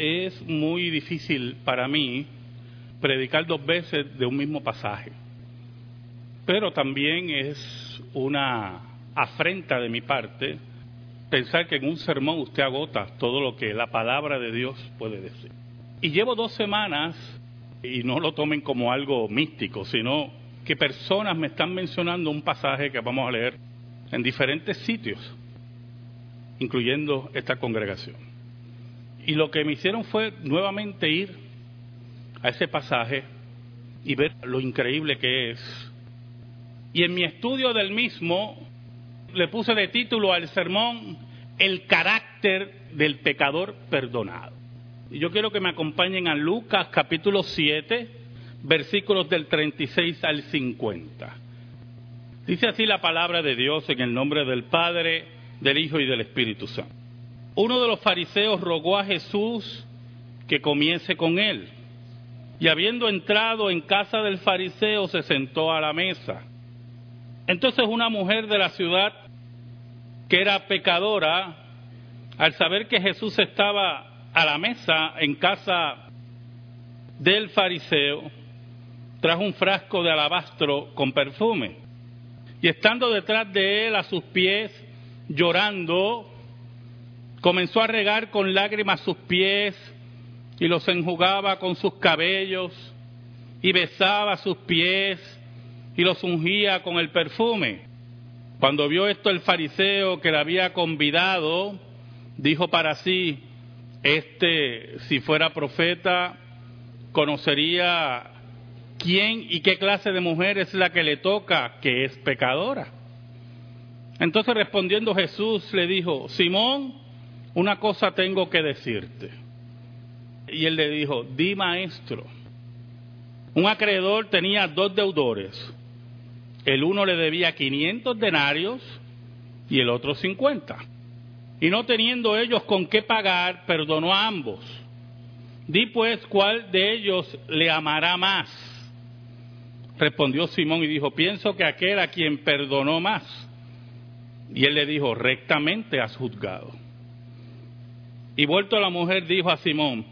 es muy difícil para mí predicar dos veces de un mismo pasaje, pero también es una afrenta de mi parte pensar que en un sermón usted agota todo lo que la palabra de Dios puede decir. Y llevo 2 semanas, y no lo tomen como algo místico, sino que personas me están mencionando un pasaje que vamos a leer en diferentes sitios, incluyendo esta congregación. Y lo que me hicieron fue nuevamente ir a ese pasaje y ver lo increíble que es. Y en mi estudio del mismo, le puse de título al sermón, El carácter del pecador perdonado. Y yo quiero que me acompañen a Lucas capítulo 7, versículos del 36 al 50. Dice así la palabra de Dios, en el nombre del Padre, del Hijo y del Espíritu Santo. Uno de los fariseos rogó a Jesús que comiese con él. Y habiendo entrado en casa del fariseo, se sentó a la mesa. Entonces una mujer de la ciudad, que era pecadora, al saber que Jesús estaba a la mesa en casa del fariseo, trajo un frasco de alabastro con perfume. Y estando detrás de él, a sus pies, llorando, comenzó a regar con lágrimas sus pies, y los enjugaba con sus cabellos, y besaba sus pies, y los ungía con el perfume. Cuando vio esto el fariseo que la había convidado, dijo para sí: este, si fuera profeta, conocería quién y qué clase de mujer es la que le toca, que es pecadora. Entonces respondiendo Jesús le dijo: Simón, una cosa tengo que decirte. Y él le dijo: di, maestro. Un acreedor tenía 2 deudores. El uno le debía 500 denarios y el otro 50. Y no teniendo ellos con qué pagar, perdonó a ambos. Di pues, ¿cuál de ellos le amará más? Respondió Simón y dijo: pienso que aquel a quien perdonó más. Y él le dijo: rectamente has juzgado. Y vuelto a la mujer, dijo a Simón: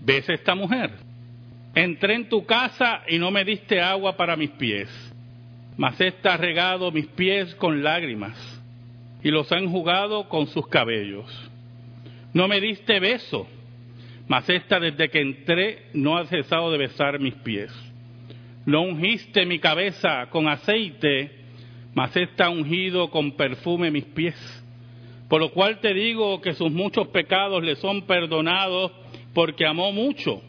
¿ves esta mujer? Entré en tu casa y no me diste agua para mis pies, mas ésta ha regado mis pies con lágrimas y los ha enjugado con sus cabellos. No me diste beso, mas ésta desde que entré no ha cesado de besar mis pies. No ungiste mi cabeza con aceite, mas ésta ha ungido con perfume mis pies. Por lo cual te digo que sus muchos pecados le son perdonados, porque amó mucho.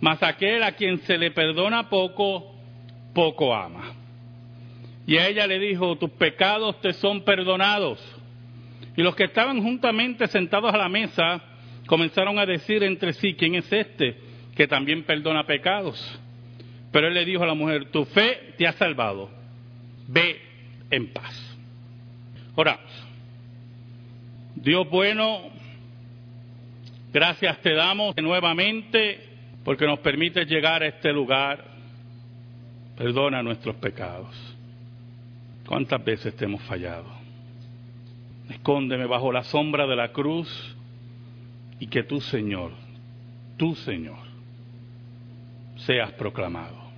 Mas aquel a quien se le perdona poco, poco ama. Y a ella le dijo: tus pecados te son perdonados. Y los que estaban juntamente sentados a la mesa comenzaron a decir entre sí: ¿quién es este que también perdona pecados? Pero él le dijo a la mujer: tu fe te ha salvado, ve en paz. Oramos. Dios bueno, gracias te damos nuevamente porque nos permite llegar a este lugar. Perdona nuestros pecados. ¿Cuántas veces te hemos fallado? Escóndeme bajo la sombra de la cruz y que tú, Señor, seas proclamado.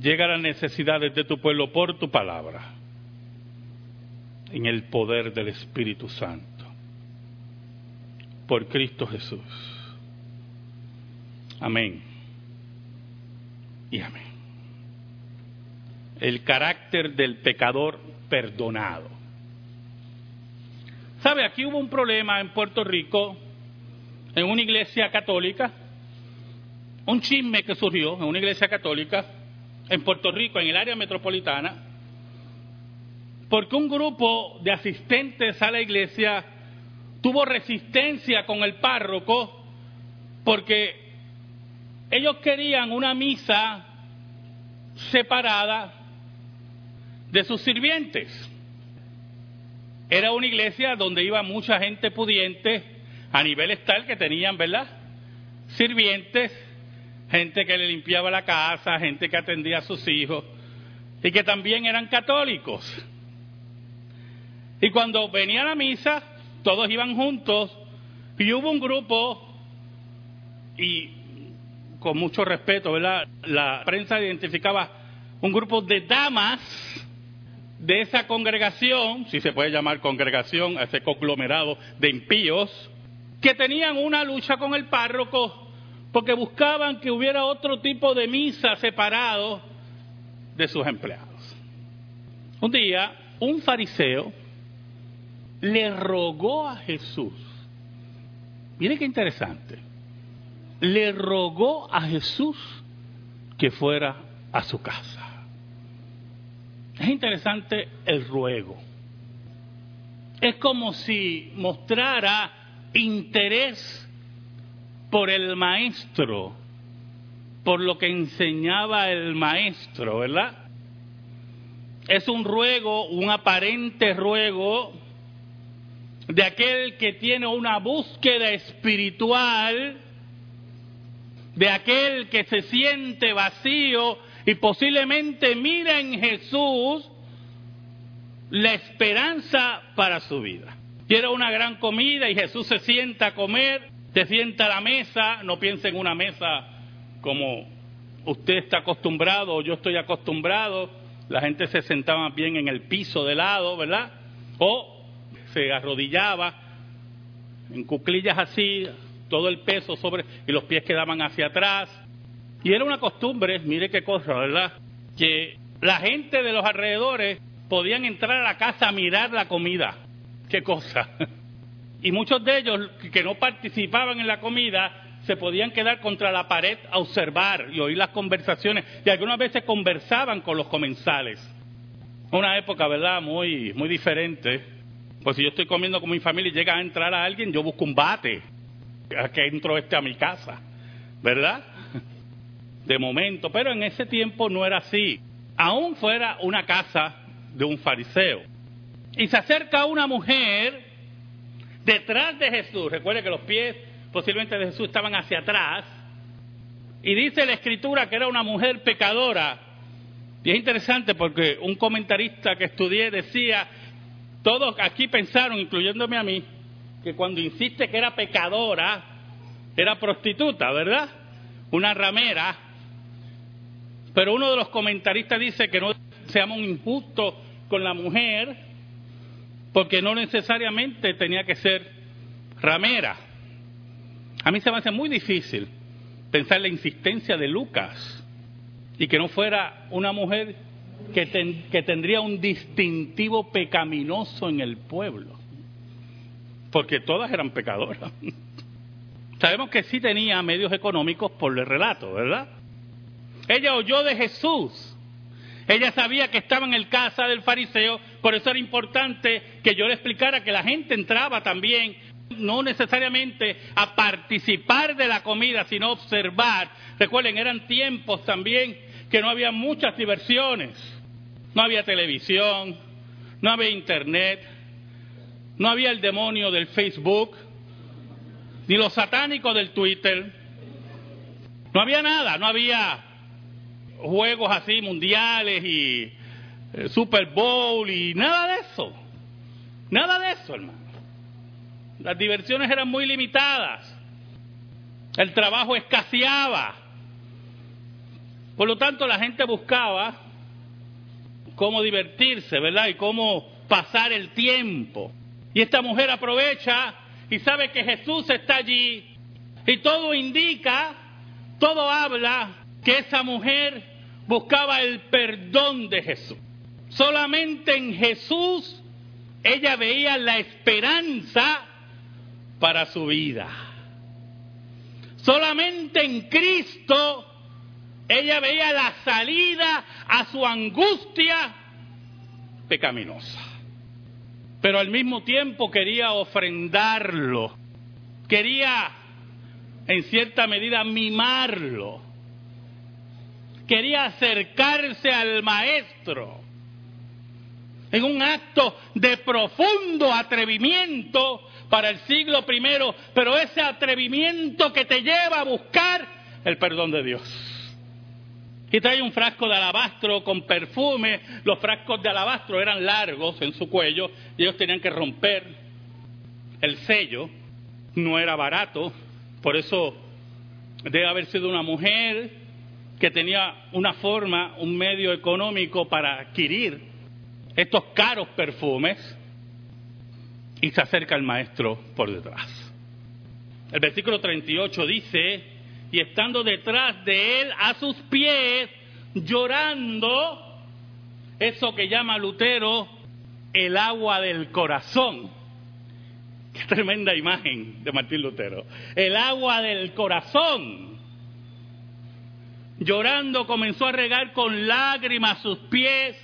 Llega a las necesidades de tu pueblo por tu palabra, en el poder del Espíritu Santo, por Cristo Jesús. Amén y amén. El carácter del pecador perdonado. ¿Sabe? Aquí hubo un problema en Puerto Rico, en una iglesia católica, un chisme que surgió en una iglesia católica en Puerto Rico, en el área metropolitana, porque un grupo de asistentes a la iglesia tuvo resistencia con el párroco porque ellos querían una misa separada de sus sirvientes. Era una iglesia donde iba mucha gente pudiente, a niveles tal que tenían, ¿verdad?, sirvientes, gente que le limpiaba la casa, gente que atendía a sus hijos, y que también eran católicos. Y cuando venía la misa, todos iban juntos, y hubo un grupo y con mucho respeto, ¿verdad?, la prensa identificaba un grupo de damas de esa congregación, si se puede llamar congregación, a ese conglomerado de impíos, que tenían una lucha con el párroco porque buscaban que hubiera otro tipo de misa separado de sus empleados. Un día, un fariseo le rogó a Jesús, mire qué interesante, le rogó a Jesús que fuera a su casa. Es interesante el ruego. Es como si mostrara interés por el maestro, por lo que enseñaba el maestro, ¿verdad? Es un ruego, un aparente ruego de aquel que tiene una búsqueda espiritual, de aquel que se siente vacío y posiblemente mira en Jesús la esperanza para su vida. Quiere una gran comida y Jesús se sienta a comer, se sienta a la mesa. No piense en una mesa como usted está acostumbrado o yo estoy acostumbrado. La gente se sentaba bien en el piso de lado, ¿verdad? O se arrodillaba en cuclillas así, todo el peso sobre, y los pies quedaban hacia atrás. Y era una costumbre, mire qué cosa, ¿verdad?, que la gente de los alrededores podían entrar a la casa a mirar la comida. ¡Qué cosa! Y muchos de ellos que no participaban en la comida se podían quedar contra la pared a observar y oír las conversaciones. Y algunas veces conversaban con los comensales. Una época, ¿verdad?, muy diferente. Pues si yo estoy comiendo con mi familia y llega a entrar a alguien, yo busco un bate. ¿A qué entró este a mi casa? ¿Verdad? De momento, pero en ese tiempo no era así, aún fuera una casa de un fariseo. Y se acerca una mujer detrás de Jesús, recuerde que los pies posiblemente de Jesús estaban hacia atrás, y dice la Escritura que era una mujer pecadora. Y es interesante porque un comentarista que estudié decía, todos aquí pensaron, incluyéndome a mí, que cuando insiste que era pecadora, era prostituta, ¿verdad?, una ramera. Pero uno de los comentaristas dice que no seamos injustos con la mujer, porque no necesariamente tenía que ser ramera. A mí se me hace muy difícil pensar la insistencia de Lucas y que no fuera una mujer que tendría un distintivo pecaminoso en el pueblo, porque todas eran pecadoras. Sabemos que sí tenía medios económicos por el relato, ¿verdad? Ella oyó de Jesús. Ella sabía que estaba en el casa del fariseo, por eso era importante que yo le explicara que la gente entraba también, no necesariamente a participar de la comida, sino observar. Recuerden, eran tiempos también que no había muchas diversiones. No había televisión, no había internet, no había el demonio del Facebook, ni los satánicos del Twitter. No había nada, no había juegos así mundiales y Super Bowl y nada de eso. Nada de eso, hermano. Las diversiones eran muy limitadas. El trabajo escaseaba. Por lo tanto, la gente buscaba cómo divertirse, ¿verdad?, y cómo pasar el tiempo. Y esta mujer aprovecha y sabe que Jesús está allí, y todo indica, todo habla que esa mujer buscaba el perdón de Jesús. Solamente en Jesús ella veía la esperanza para su vida. Solamente en Cristo ella veía la salida a su angustia pecaminosa. Pero al mismo tiempo quería ofrendarlo, quería en cierta medida mimarlo, quería acercarse al maestro en un acto de profundo atrevimiento para el siglo I, pero ese atrevimiento que te lleva a buscar el perdón de Dios. Y trae un frasco de alabastro con perfume. Los frascos de alabastro eran largos en su cuello y ellos tenían que romper el sello. No era barato, por eso debe haber sido una mujer que tenía una forma, un medio económico para adquirir estos caros perfumes, y se acerca el maestro por detrás. El versículo 38 dice, y estando detrás de él a sus pies, llorando, eso que llama Lutero el agua del corazón. Qué tremenda imagen de Martín Lutero. El agua del corazón. Llorando comenzó a regar con lágrimas sus pies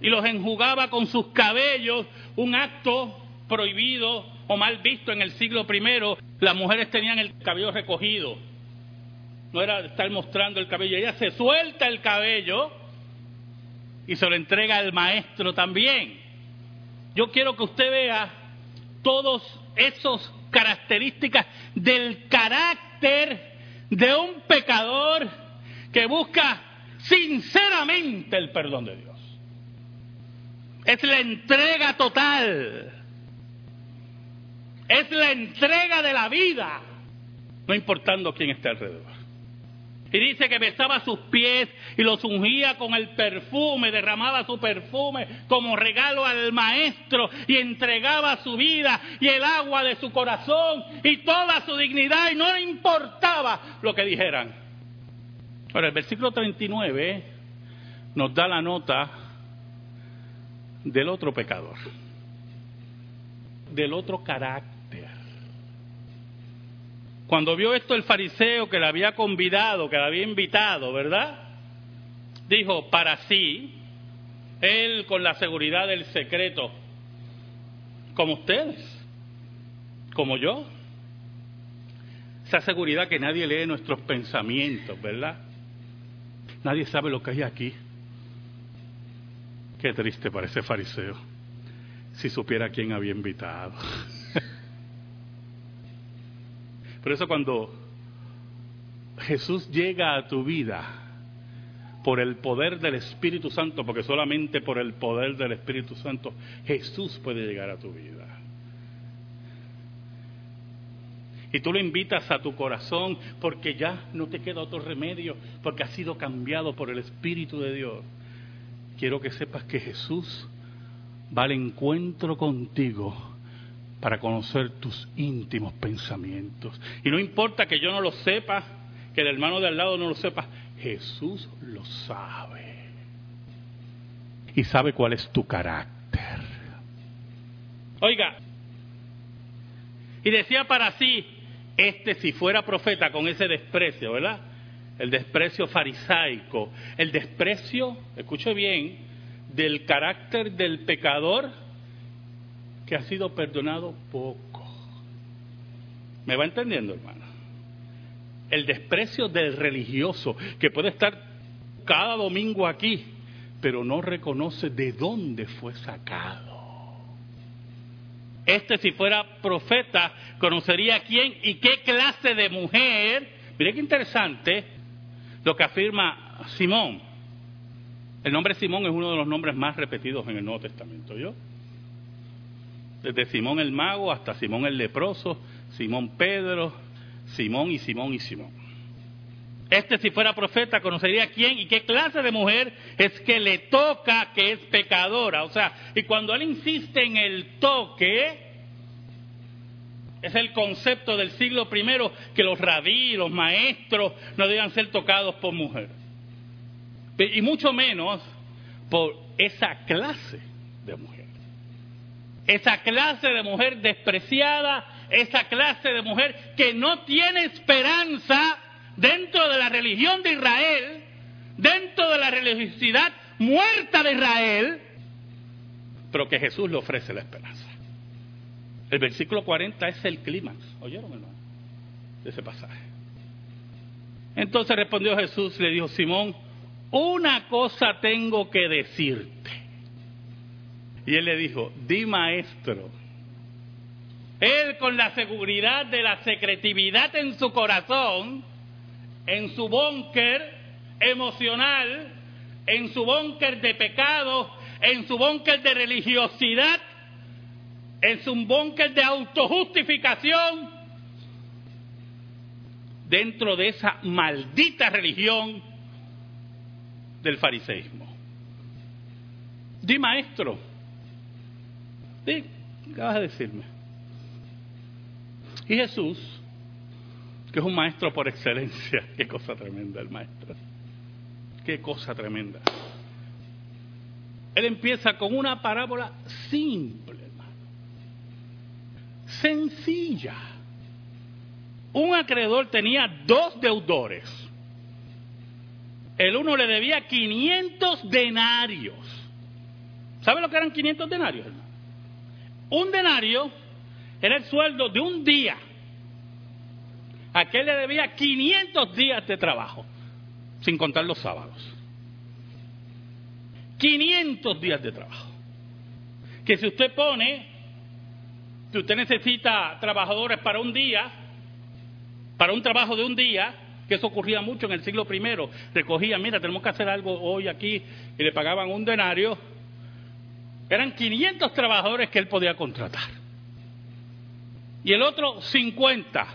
y los enjugaba con sus cabellos, un acto prohibido o mal visto en el siglo I. Las mujeres tenían el cabello recogido. No era estar mostrando el cabello. Ella se suelta el cabello y se lo entrega al maestro también. Yo quiero que usted vea todas esas características del carácter de un pecador que busca sinceramente el perdón de Dios. Es la entrega total. Es la entrega de la vida, no importando quién esté alrededor. Y dice que besaba sus pies y los ungía con el perfume, derramaba su perfume como regalo al maestro y entregaba su vida y el agua de su corazón y toda su dignidad, y no le importaba lo que dijeran. Ahora, el versículo 39 nos da la nota del otro pecador, del otro carácter. Cuando vio esto el fariseo que la había convidado, que la había invitado, ¿verdad? Dijo para sí, él con la seguridad del secreto, como ustedes, como yo. Esa seguridad que nadie lee nuestros pensamientos, ¿verdad? Nadie sabe lo que hay aquí. Qué triste para ese fariseo, si supiera quién había invitado. Por eso cuando Jesús llega a tu vida por el poder del Espíritu Santo, porque solamente por el poder del Espíritu Santo Jesús puede llegar a tu vida. Y tú lo invitas a tu corazón porque ya no te queda otro remedio, porque has sido cambiado por el Espíritu de Dios. Quiero que sepas que Jesús va al encuentro contigo para conocer tus íntimos pensamientos. Y no importa que yo no lo sepa, que el hermano de al lado no lo sepa, Jesús lo sabe. Y sabe cuál es tu carácter. Oiga, y decía para sí, si fuera profeta, con ese desprecio, ¿verdad? El desprecio farisaico, el desprecio, escuche bien, del carácter del pecador que ha sido perdonado poco. ¿Me va entendiendo, hermano? El desprecio del religioso, que puede estar cada domingo aquí, pero no reconoce de dónde fue sacado. Si fuera profeta, conocería quién y qué clase de mujer. Mire qué interesante lo que afirma Simón. El nombre Simón es uno de los nombres más repetidos en el Nuevo Testamento, ¿yo? Desde Simón el mago hasta Simón el leproso, Simón Pedro, Simón y Simón y Simón. Si fuera profeta, conocería quién y qué clase de mujer es que le toca, que es pecadora. O sea, y cuando él insiste en el toque, es el concepto del siglo I, que los rabí, los maestros, no debían ser tocados por mujer. Y mucho menos por esa clase de mujer. Esa clase de mujer despreciada, esa clase de mujer que no tiene esperanza dentro de la religión de Israel, dentro de la religiosidad muerta de Israel, pero que Jesús le ofrece la esperanza. El versículo 40 es el clímax, ¿oyeron, hermano? De ese pasaje. Entonces respondió Jesús, le dijo, Simón, una cosa tengo que decirte. Y él le dijo, di maestro. Él con la seguridad de la secretividad en su corazón, en su búnker emocional, en su búnker de pecado, en su búnker de religiosidad, en su búnker de autojustificación, dentro de esa maldita religión del fariseísmo. Di, maestro, di, ¿qué vas a decirme? Y Jesús, que es un maestro por excelencia, qué cosa tremenda el maestro, qué cosa tremenda. Él empieza con una parábola simple, hermano, sencilla. Un acreedor tenía 2 deudores. El uno le debía 500 denarios. ¿Sabe lo que eran 500 denarios, hermano? Un denario era el sueldo de un día. Aquel le debía 500 días de trabajo, sin contar los sábados. 500 días de trabajo. Que si usted pone que usted necesita trabajadores para un día, para un trabajo de un día, que eso ocurría mucho en el siglo I, recogían, mira, tenemos que hacer algo hoy aquí, y le pagaban un denario. Eran 500 trabajadores que él podía contratar. Y el otro, 50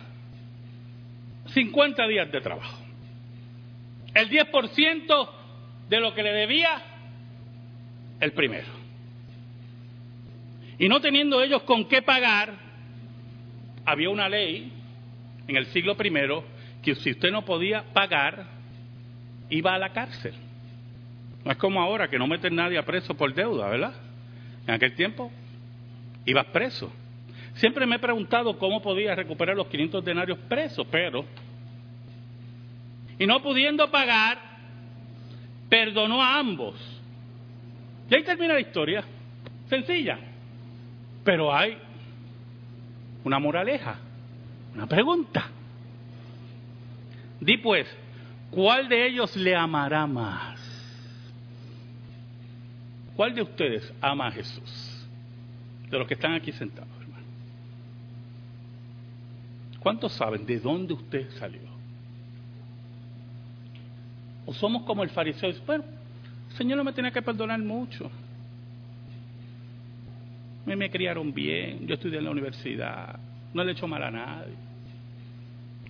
días de trabajo. El 10% de lo que le debía el primero. Y no teniendo ellos con qué pagar, había una ley en el siglo I que si usted no podía pagar, iba a la cárcel. No es como ahora que no meten nadie a preso por deuda, ¿verdad? En aquel tiempo ibas preso. Siempre me he preguntado cómo podía recuperar los 500 denarios presos, pero... Y no pudiendo pagar, perdonó a ambos. Y ahí termina la historia. Sencilla. Pero hay una moraleja, una pregunta. Di pues, ¿cuál de ellos le amará más? ¿Cuál de ustedes ama a Jesús? De los que están aquí sentados, hermano. ¿Cuántos saben de dónde usted salió? ¿O somos como el fariseo? Bueno, el Señor no me tenía que perdonar mucho. Me criaron bien, yo estudié en la universidad, no le he hecho mal a nadie.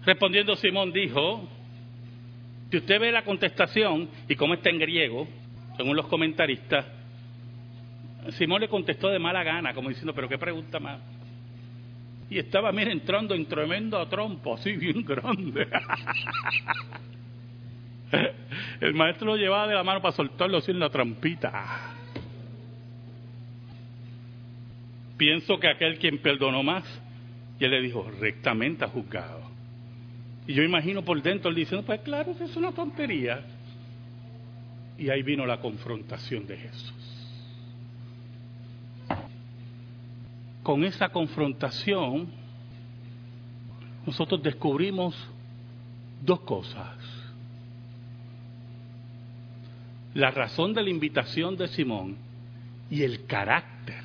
Respondiendo Simón dijo, que usted ve la contestación y cómo está en griego, según los comentaristas, Simón le contestó de mala gana, como diciendo, pero qué pregunta más. Y estaba, mira, entrando en tremendo trompo, así bien grande. El maestro lo llevaba de la mano para soltarlo así en la trampita. Pienso que aquel quien perdonó más, y él le dijo, rectamente ha juzgado. Y yo imagino por dentro él diciendo, pues claro, eso es una tontería. Y ahí vino la confrontación de Jesús. Con esa confrontación, nosotros descubrimos 2 cosas. La razón de la invitación de Simón y el carácter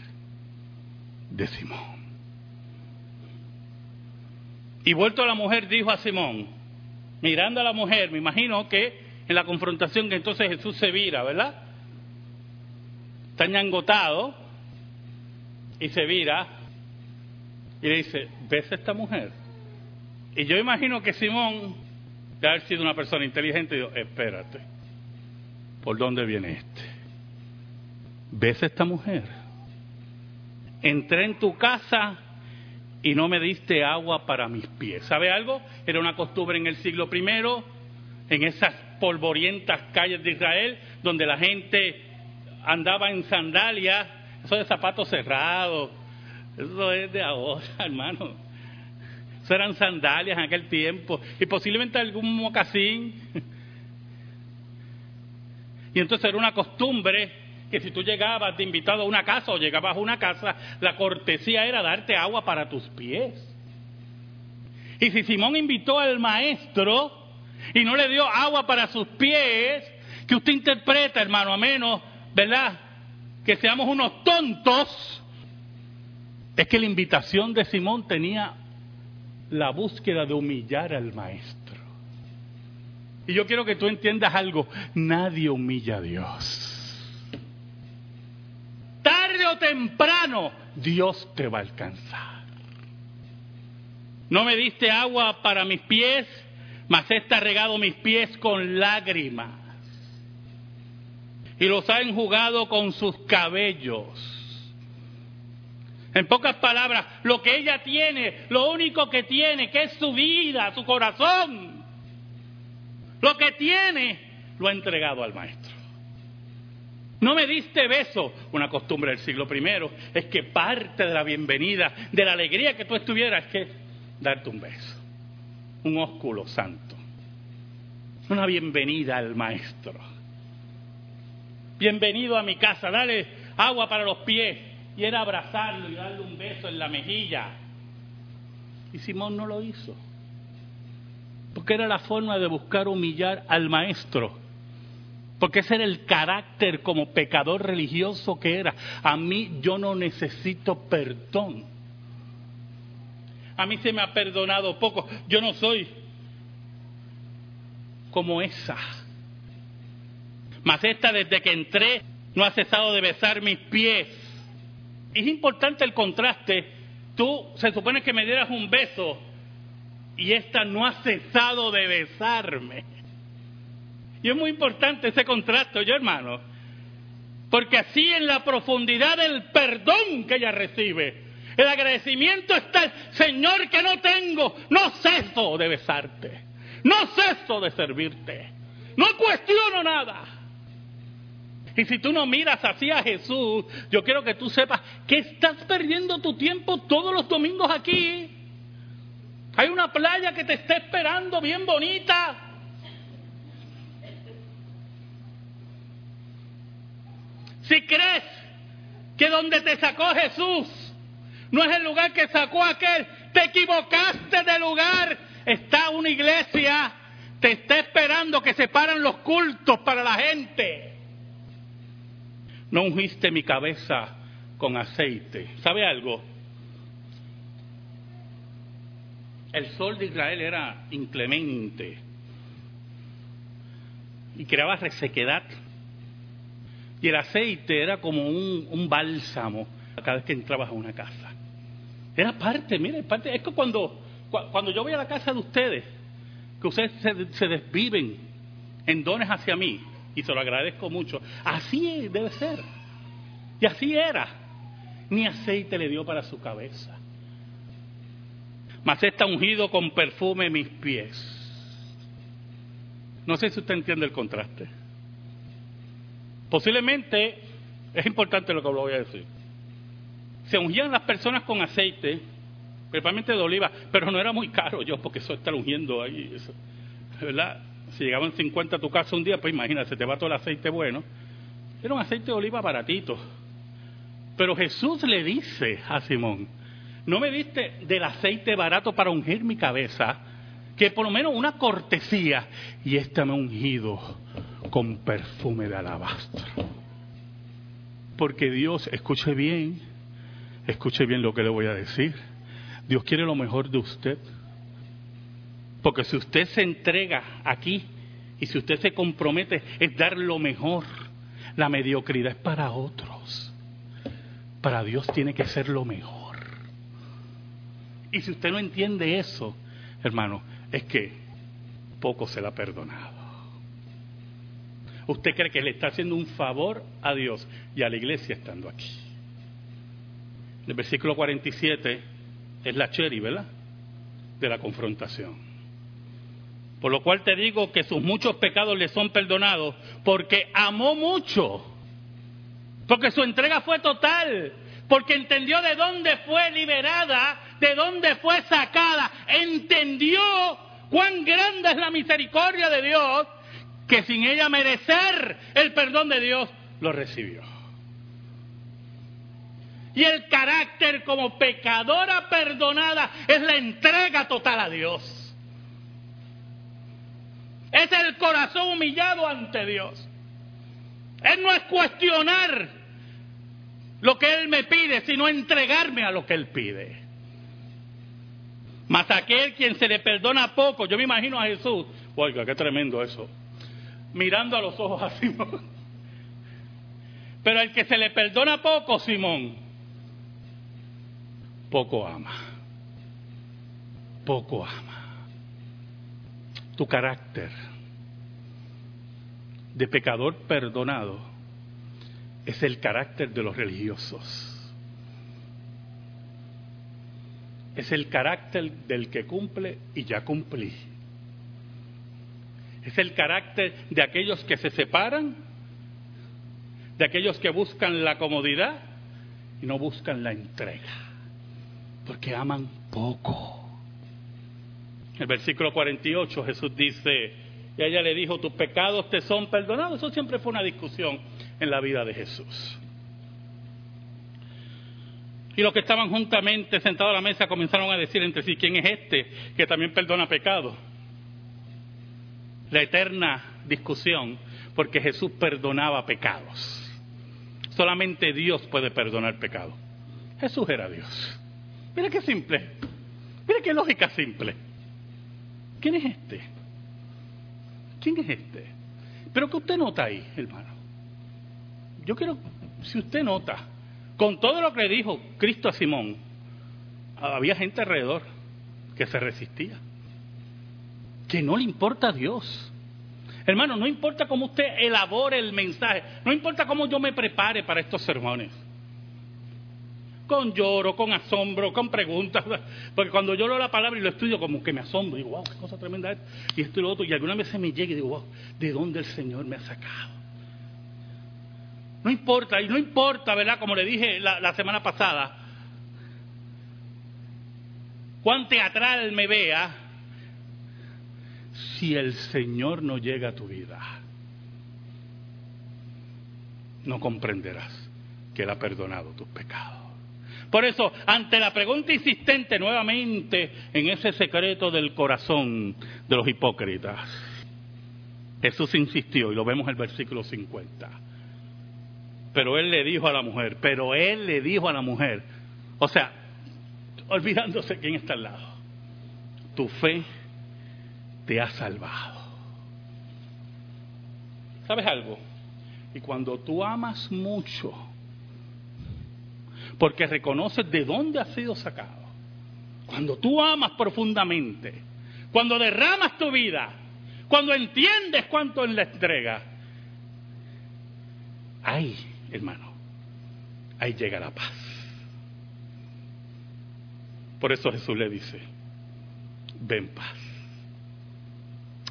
de Simón. Y vuelto a la mujer, dijo a Simón, mirando a la mujer, me imagino que en la confrontación, que entonces Jesús se vira, ¿verdad? Está ñangotado. Y se vira y le dice, ¿ves esta mujer? Y yo imagino que Simón, de haber sido una persona inteligente, dijo, espérate, ¿por dónde viene este? ¿Ves esta mujer? Entré en tu casa y no me diste agua para mis pies. ¿Sabe algo? Era una costumbre en el siglo I, en esas polvorientas calles de Israel, donde la gente andaba en sandalias. Eso de zapatos cerrados, eso es de ahora, hermano. Eso eran sandalias en aquel tiempo y posiblemente algún mocasín. Y entonces era una costumbre que si tú llegabas de invitado a una casa o llegabas a una casa, la cortesía era darte agua para tus pies. Y si Simón invitó al maestro y no le dio agua para sus pies, que usted interpreta, hermano, a menos, ¿verdad?, que seamos unos tontos, es que la invitación de Simón tenía la búsqueda de humillar al maestro. Y yo quiero que tú entiendas algo, nadie humilla a Dios. Tarde o temprano, Dios te va a alcanzar. No me diste agua para mis pies, mas ésta ha regado mis pies con lágrimas y los ha enjugado con sus cabellos. En pocas palabras, lo que ella tiene, lo único que tiene, que es su vida, su corazón, lo que tiene, lo ha entregado al Maestro. No me diste beso. Una costumbre del siglo I es que parte de la bienvenida, de la alegría que tú estuvieras, es que darte un beso, un ósculo santo, una bienvenida al Maestro. Bienvenido a mi casa, dale agua para los pies. Y era abrazarlo y darle un beso en la mejilla. Y Simón no lo hizo. Porque era la forma de buscar humillar al Maestro. Porque ese era el carácter como pecador religioso que era. A mí yo no necesito perdón. A mí se me ha perdonado poco. Yo no soy como esa. Mas esta, desde que entré, no ha cesado de besar mis pies. Es importante el contraste. Tú se supone que me dieras un beso y esta no ha cesado de besarme. Y es muy importante ese contraste, oye hermano, porque así en la profundidad del perdón que ella recibe, el agradecimiento está el Señor que no tengo, no ceso de besarte, no ceso de servirte, no cuestiono nada. Y si tú no miras así a Jesús, yo quiero que tú sepas que estás perdiendo tu tiempo todos los domingos aquí. Hay una playa que te está esperando bien bonita. Si crees que donde te sacó Jesús no es el lugar que sacó aquel, te equivocaste de lugar. Está una iglesia, te está esperando, que separan los cultos para la gente. No ungiste mi cabeza con aceite. ¿Sabe algo? El sol de Israel era inclemente y creaba resequedad. Y el aceite era como un bálsamo cada vez que entrabas a una casa. Era parte, mire, parte. Es que cuando yo voy a la casa de ustedes, que ustedes se desviven en dones hacia mí, y se lo agradezco mucho. Así debe ser. Y así era. Ni aceite le dio para su cabeza. Mas está ungido con perfume mis pies. No sé si usted entiende el contraste. Posiblemente, es importante lo que voy a decir. Se ungían las personas con aceite, principalmente de oliva, pero no era muy caro yo, porque eso está ungiendo ahí. Eso, ¿verdad? Si llegaban 50 a tu casa un día, pues imagínate, te va todo el aceite bueno. Era un aceite de oliva baratito. Pero Jesús le dice a Simón, no me diste del aceite barato para ungir mi cabeza, que por lo menos una cortesía, y esta me ha ungido con perfume de alabastro. Porque Dios, escuche bien lo que le voy a decir. Dios quiere lo mejor de usted. Porque si usted se entrega aquí y si usted se compromete, es dar lo mejor. La mediocridad es para otros. Para Dios tiene que ser lo mejor. Y si usted no entiende eso, hermano, es que poco se le ha perdonado. Usted cree que le está haciendo un favor a Dios y a la iglesia estando aquí. El versículo 47 es la cherry, ¿verdad? De la confrontación. Por lo cual te digo que sus muchos pecados le son perdonados, porque amó mucho, porque su entrega fue total, porque entendió de dónde fue liberada, de dónde fue sacada, entendió cuán grande es la misericordia de Dios, que sin ella merecer el perdón de Dios, lo recibió. Y el carácter como pecadora perdonada es la entrega total a Dios. Es el corazón humillado ante Dios. Él no es cuestionar lo que Él me pide, sino entregarme a lo que Él pide. Mas aquel quien se le perdona poco, yo me imagino a Jesús, oiga, qué tremendo eso, mirando a los ojos a Simón. Pero el que se le perdona poco, Simón, poco ama. tu carácter de pecador perdonado es el carácter de los religiosos. Es el carácter del que cumple y ya cumplí. Es el carácter de aquellos que se separan, de aquellos que buscan la comodidad y no buscan la entrega, porque aman poco. En el versículo 48 Jesús dice, y ella le dijo, tus pecados te son perdonados. Eso siempre fue una discusión en la vida de Jesús. Y los que estaban juntamente sentados a la mesa comenzaron a decir entre sí, ¿quién es este que también perdona pecado? La eterna discusión, porque Jesús perdonaba pecados. Solamente Dios puede perdonar pecados. Jesús era Dios. Mira qué simple. Mira qué lógica simple. ¿Quién es este? ¿Quién es este? Pero que usted nota ahí, hermano. Yo quiero, si usted nota, con todo lo que le dijo Cristo a Simón, había gente alrededor que se resistía, que no le importa a Dios. Hermano, no importa cómo usted elabore el mensaje, no importa cómo yo me prepare para estos sermones, con lloro, con asombro, con preguntas, porque cuando yo leo la palabra y lo estudio, como que me asombro, digo, wow, qué cosa tremenda es, y esto y lo otro, y alguna vez se me llega y digo, wow, ¿de dónde el Señor me ha sacado? No importa, y no importa, ¿verdad? Como le dije la semana pasada, cuán teatral me vea, si el Señor no llega a tu vida, no comprenderás que Él ha perdonado tus pecados. Por eso, ante la pregunta insistente nuevamente en ese secreto del corazón de los hipócritas, Jesús insistió, y lo vemos en el versículo 50. Pero él le dijo a la mujer, o sea, olvidándose quién está al lado, tu fe te ha salvado. ¿Sabes algo? Y cuando tú amas mucho, porque reconoces de dónde has sido sacado, cuando tú amas profundamente, cuando derramas tu vida, cuando entiendes cuánto es la entrega, ahí, hermano, ahí llega la paz. Por eso Jesús le dice, ven paz.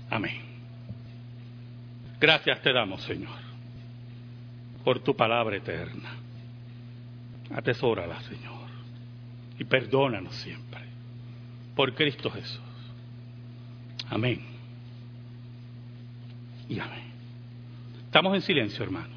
Amén. Gracias te damos, Señor, por tu palabra eterna. Atesórala, Señor, y perdónanos siempre. Por Cristo Jesús. Amén. Y amén. Estamos en silencio, hermano.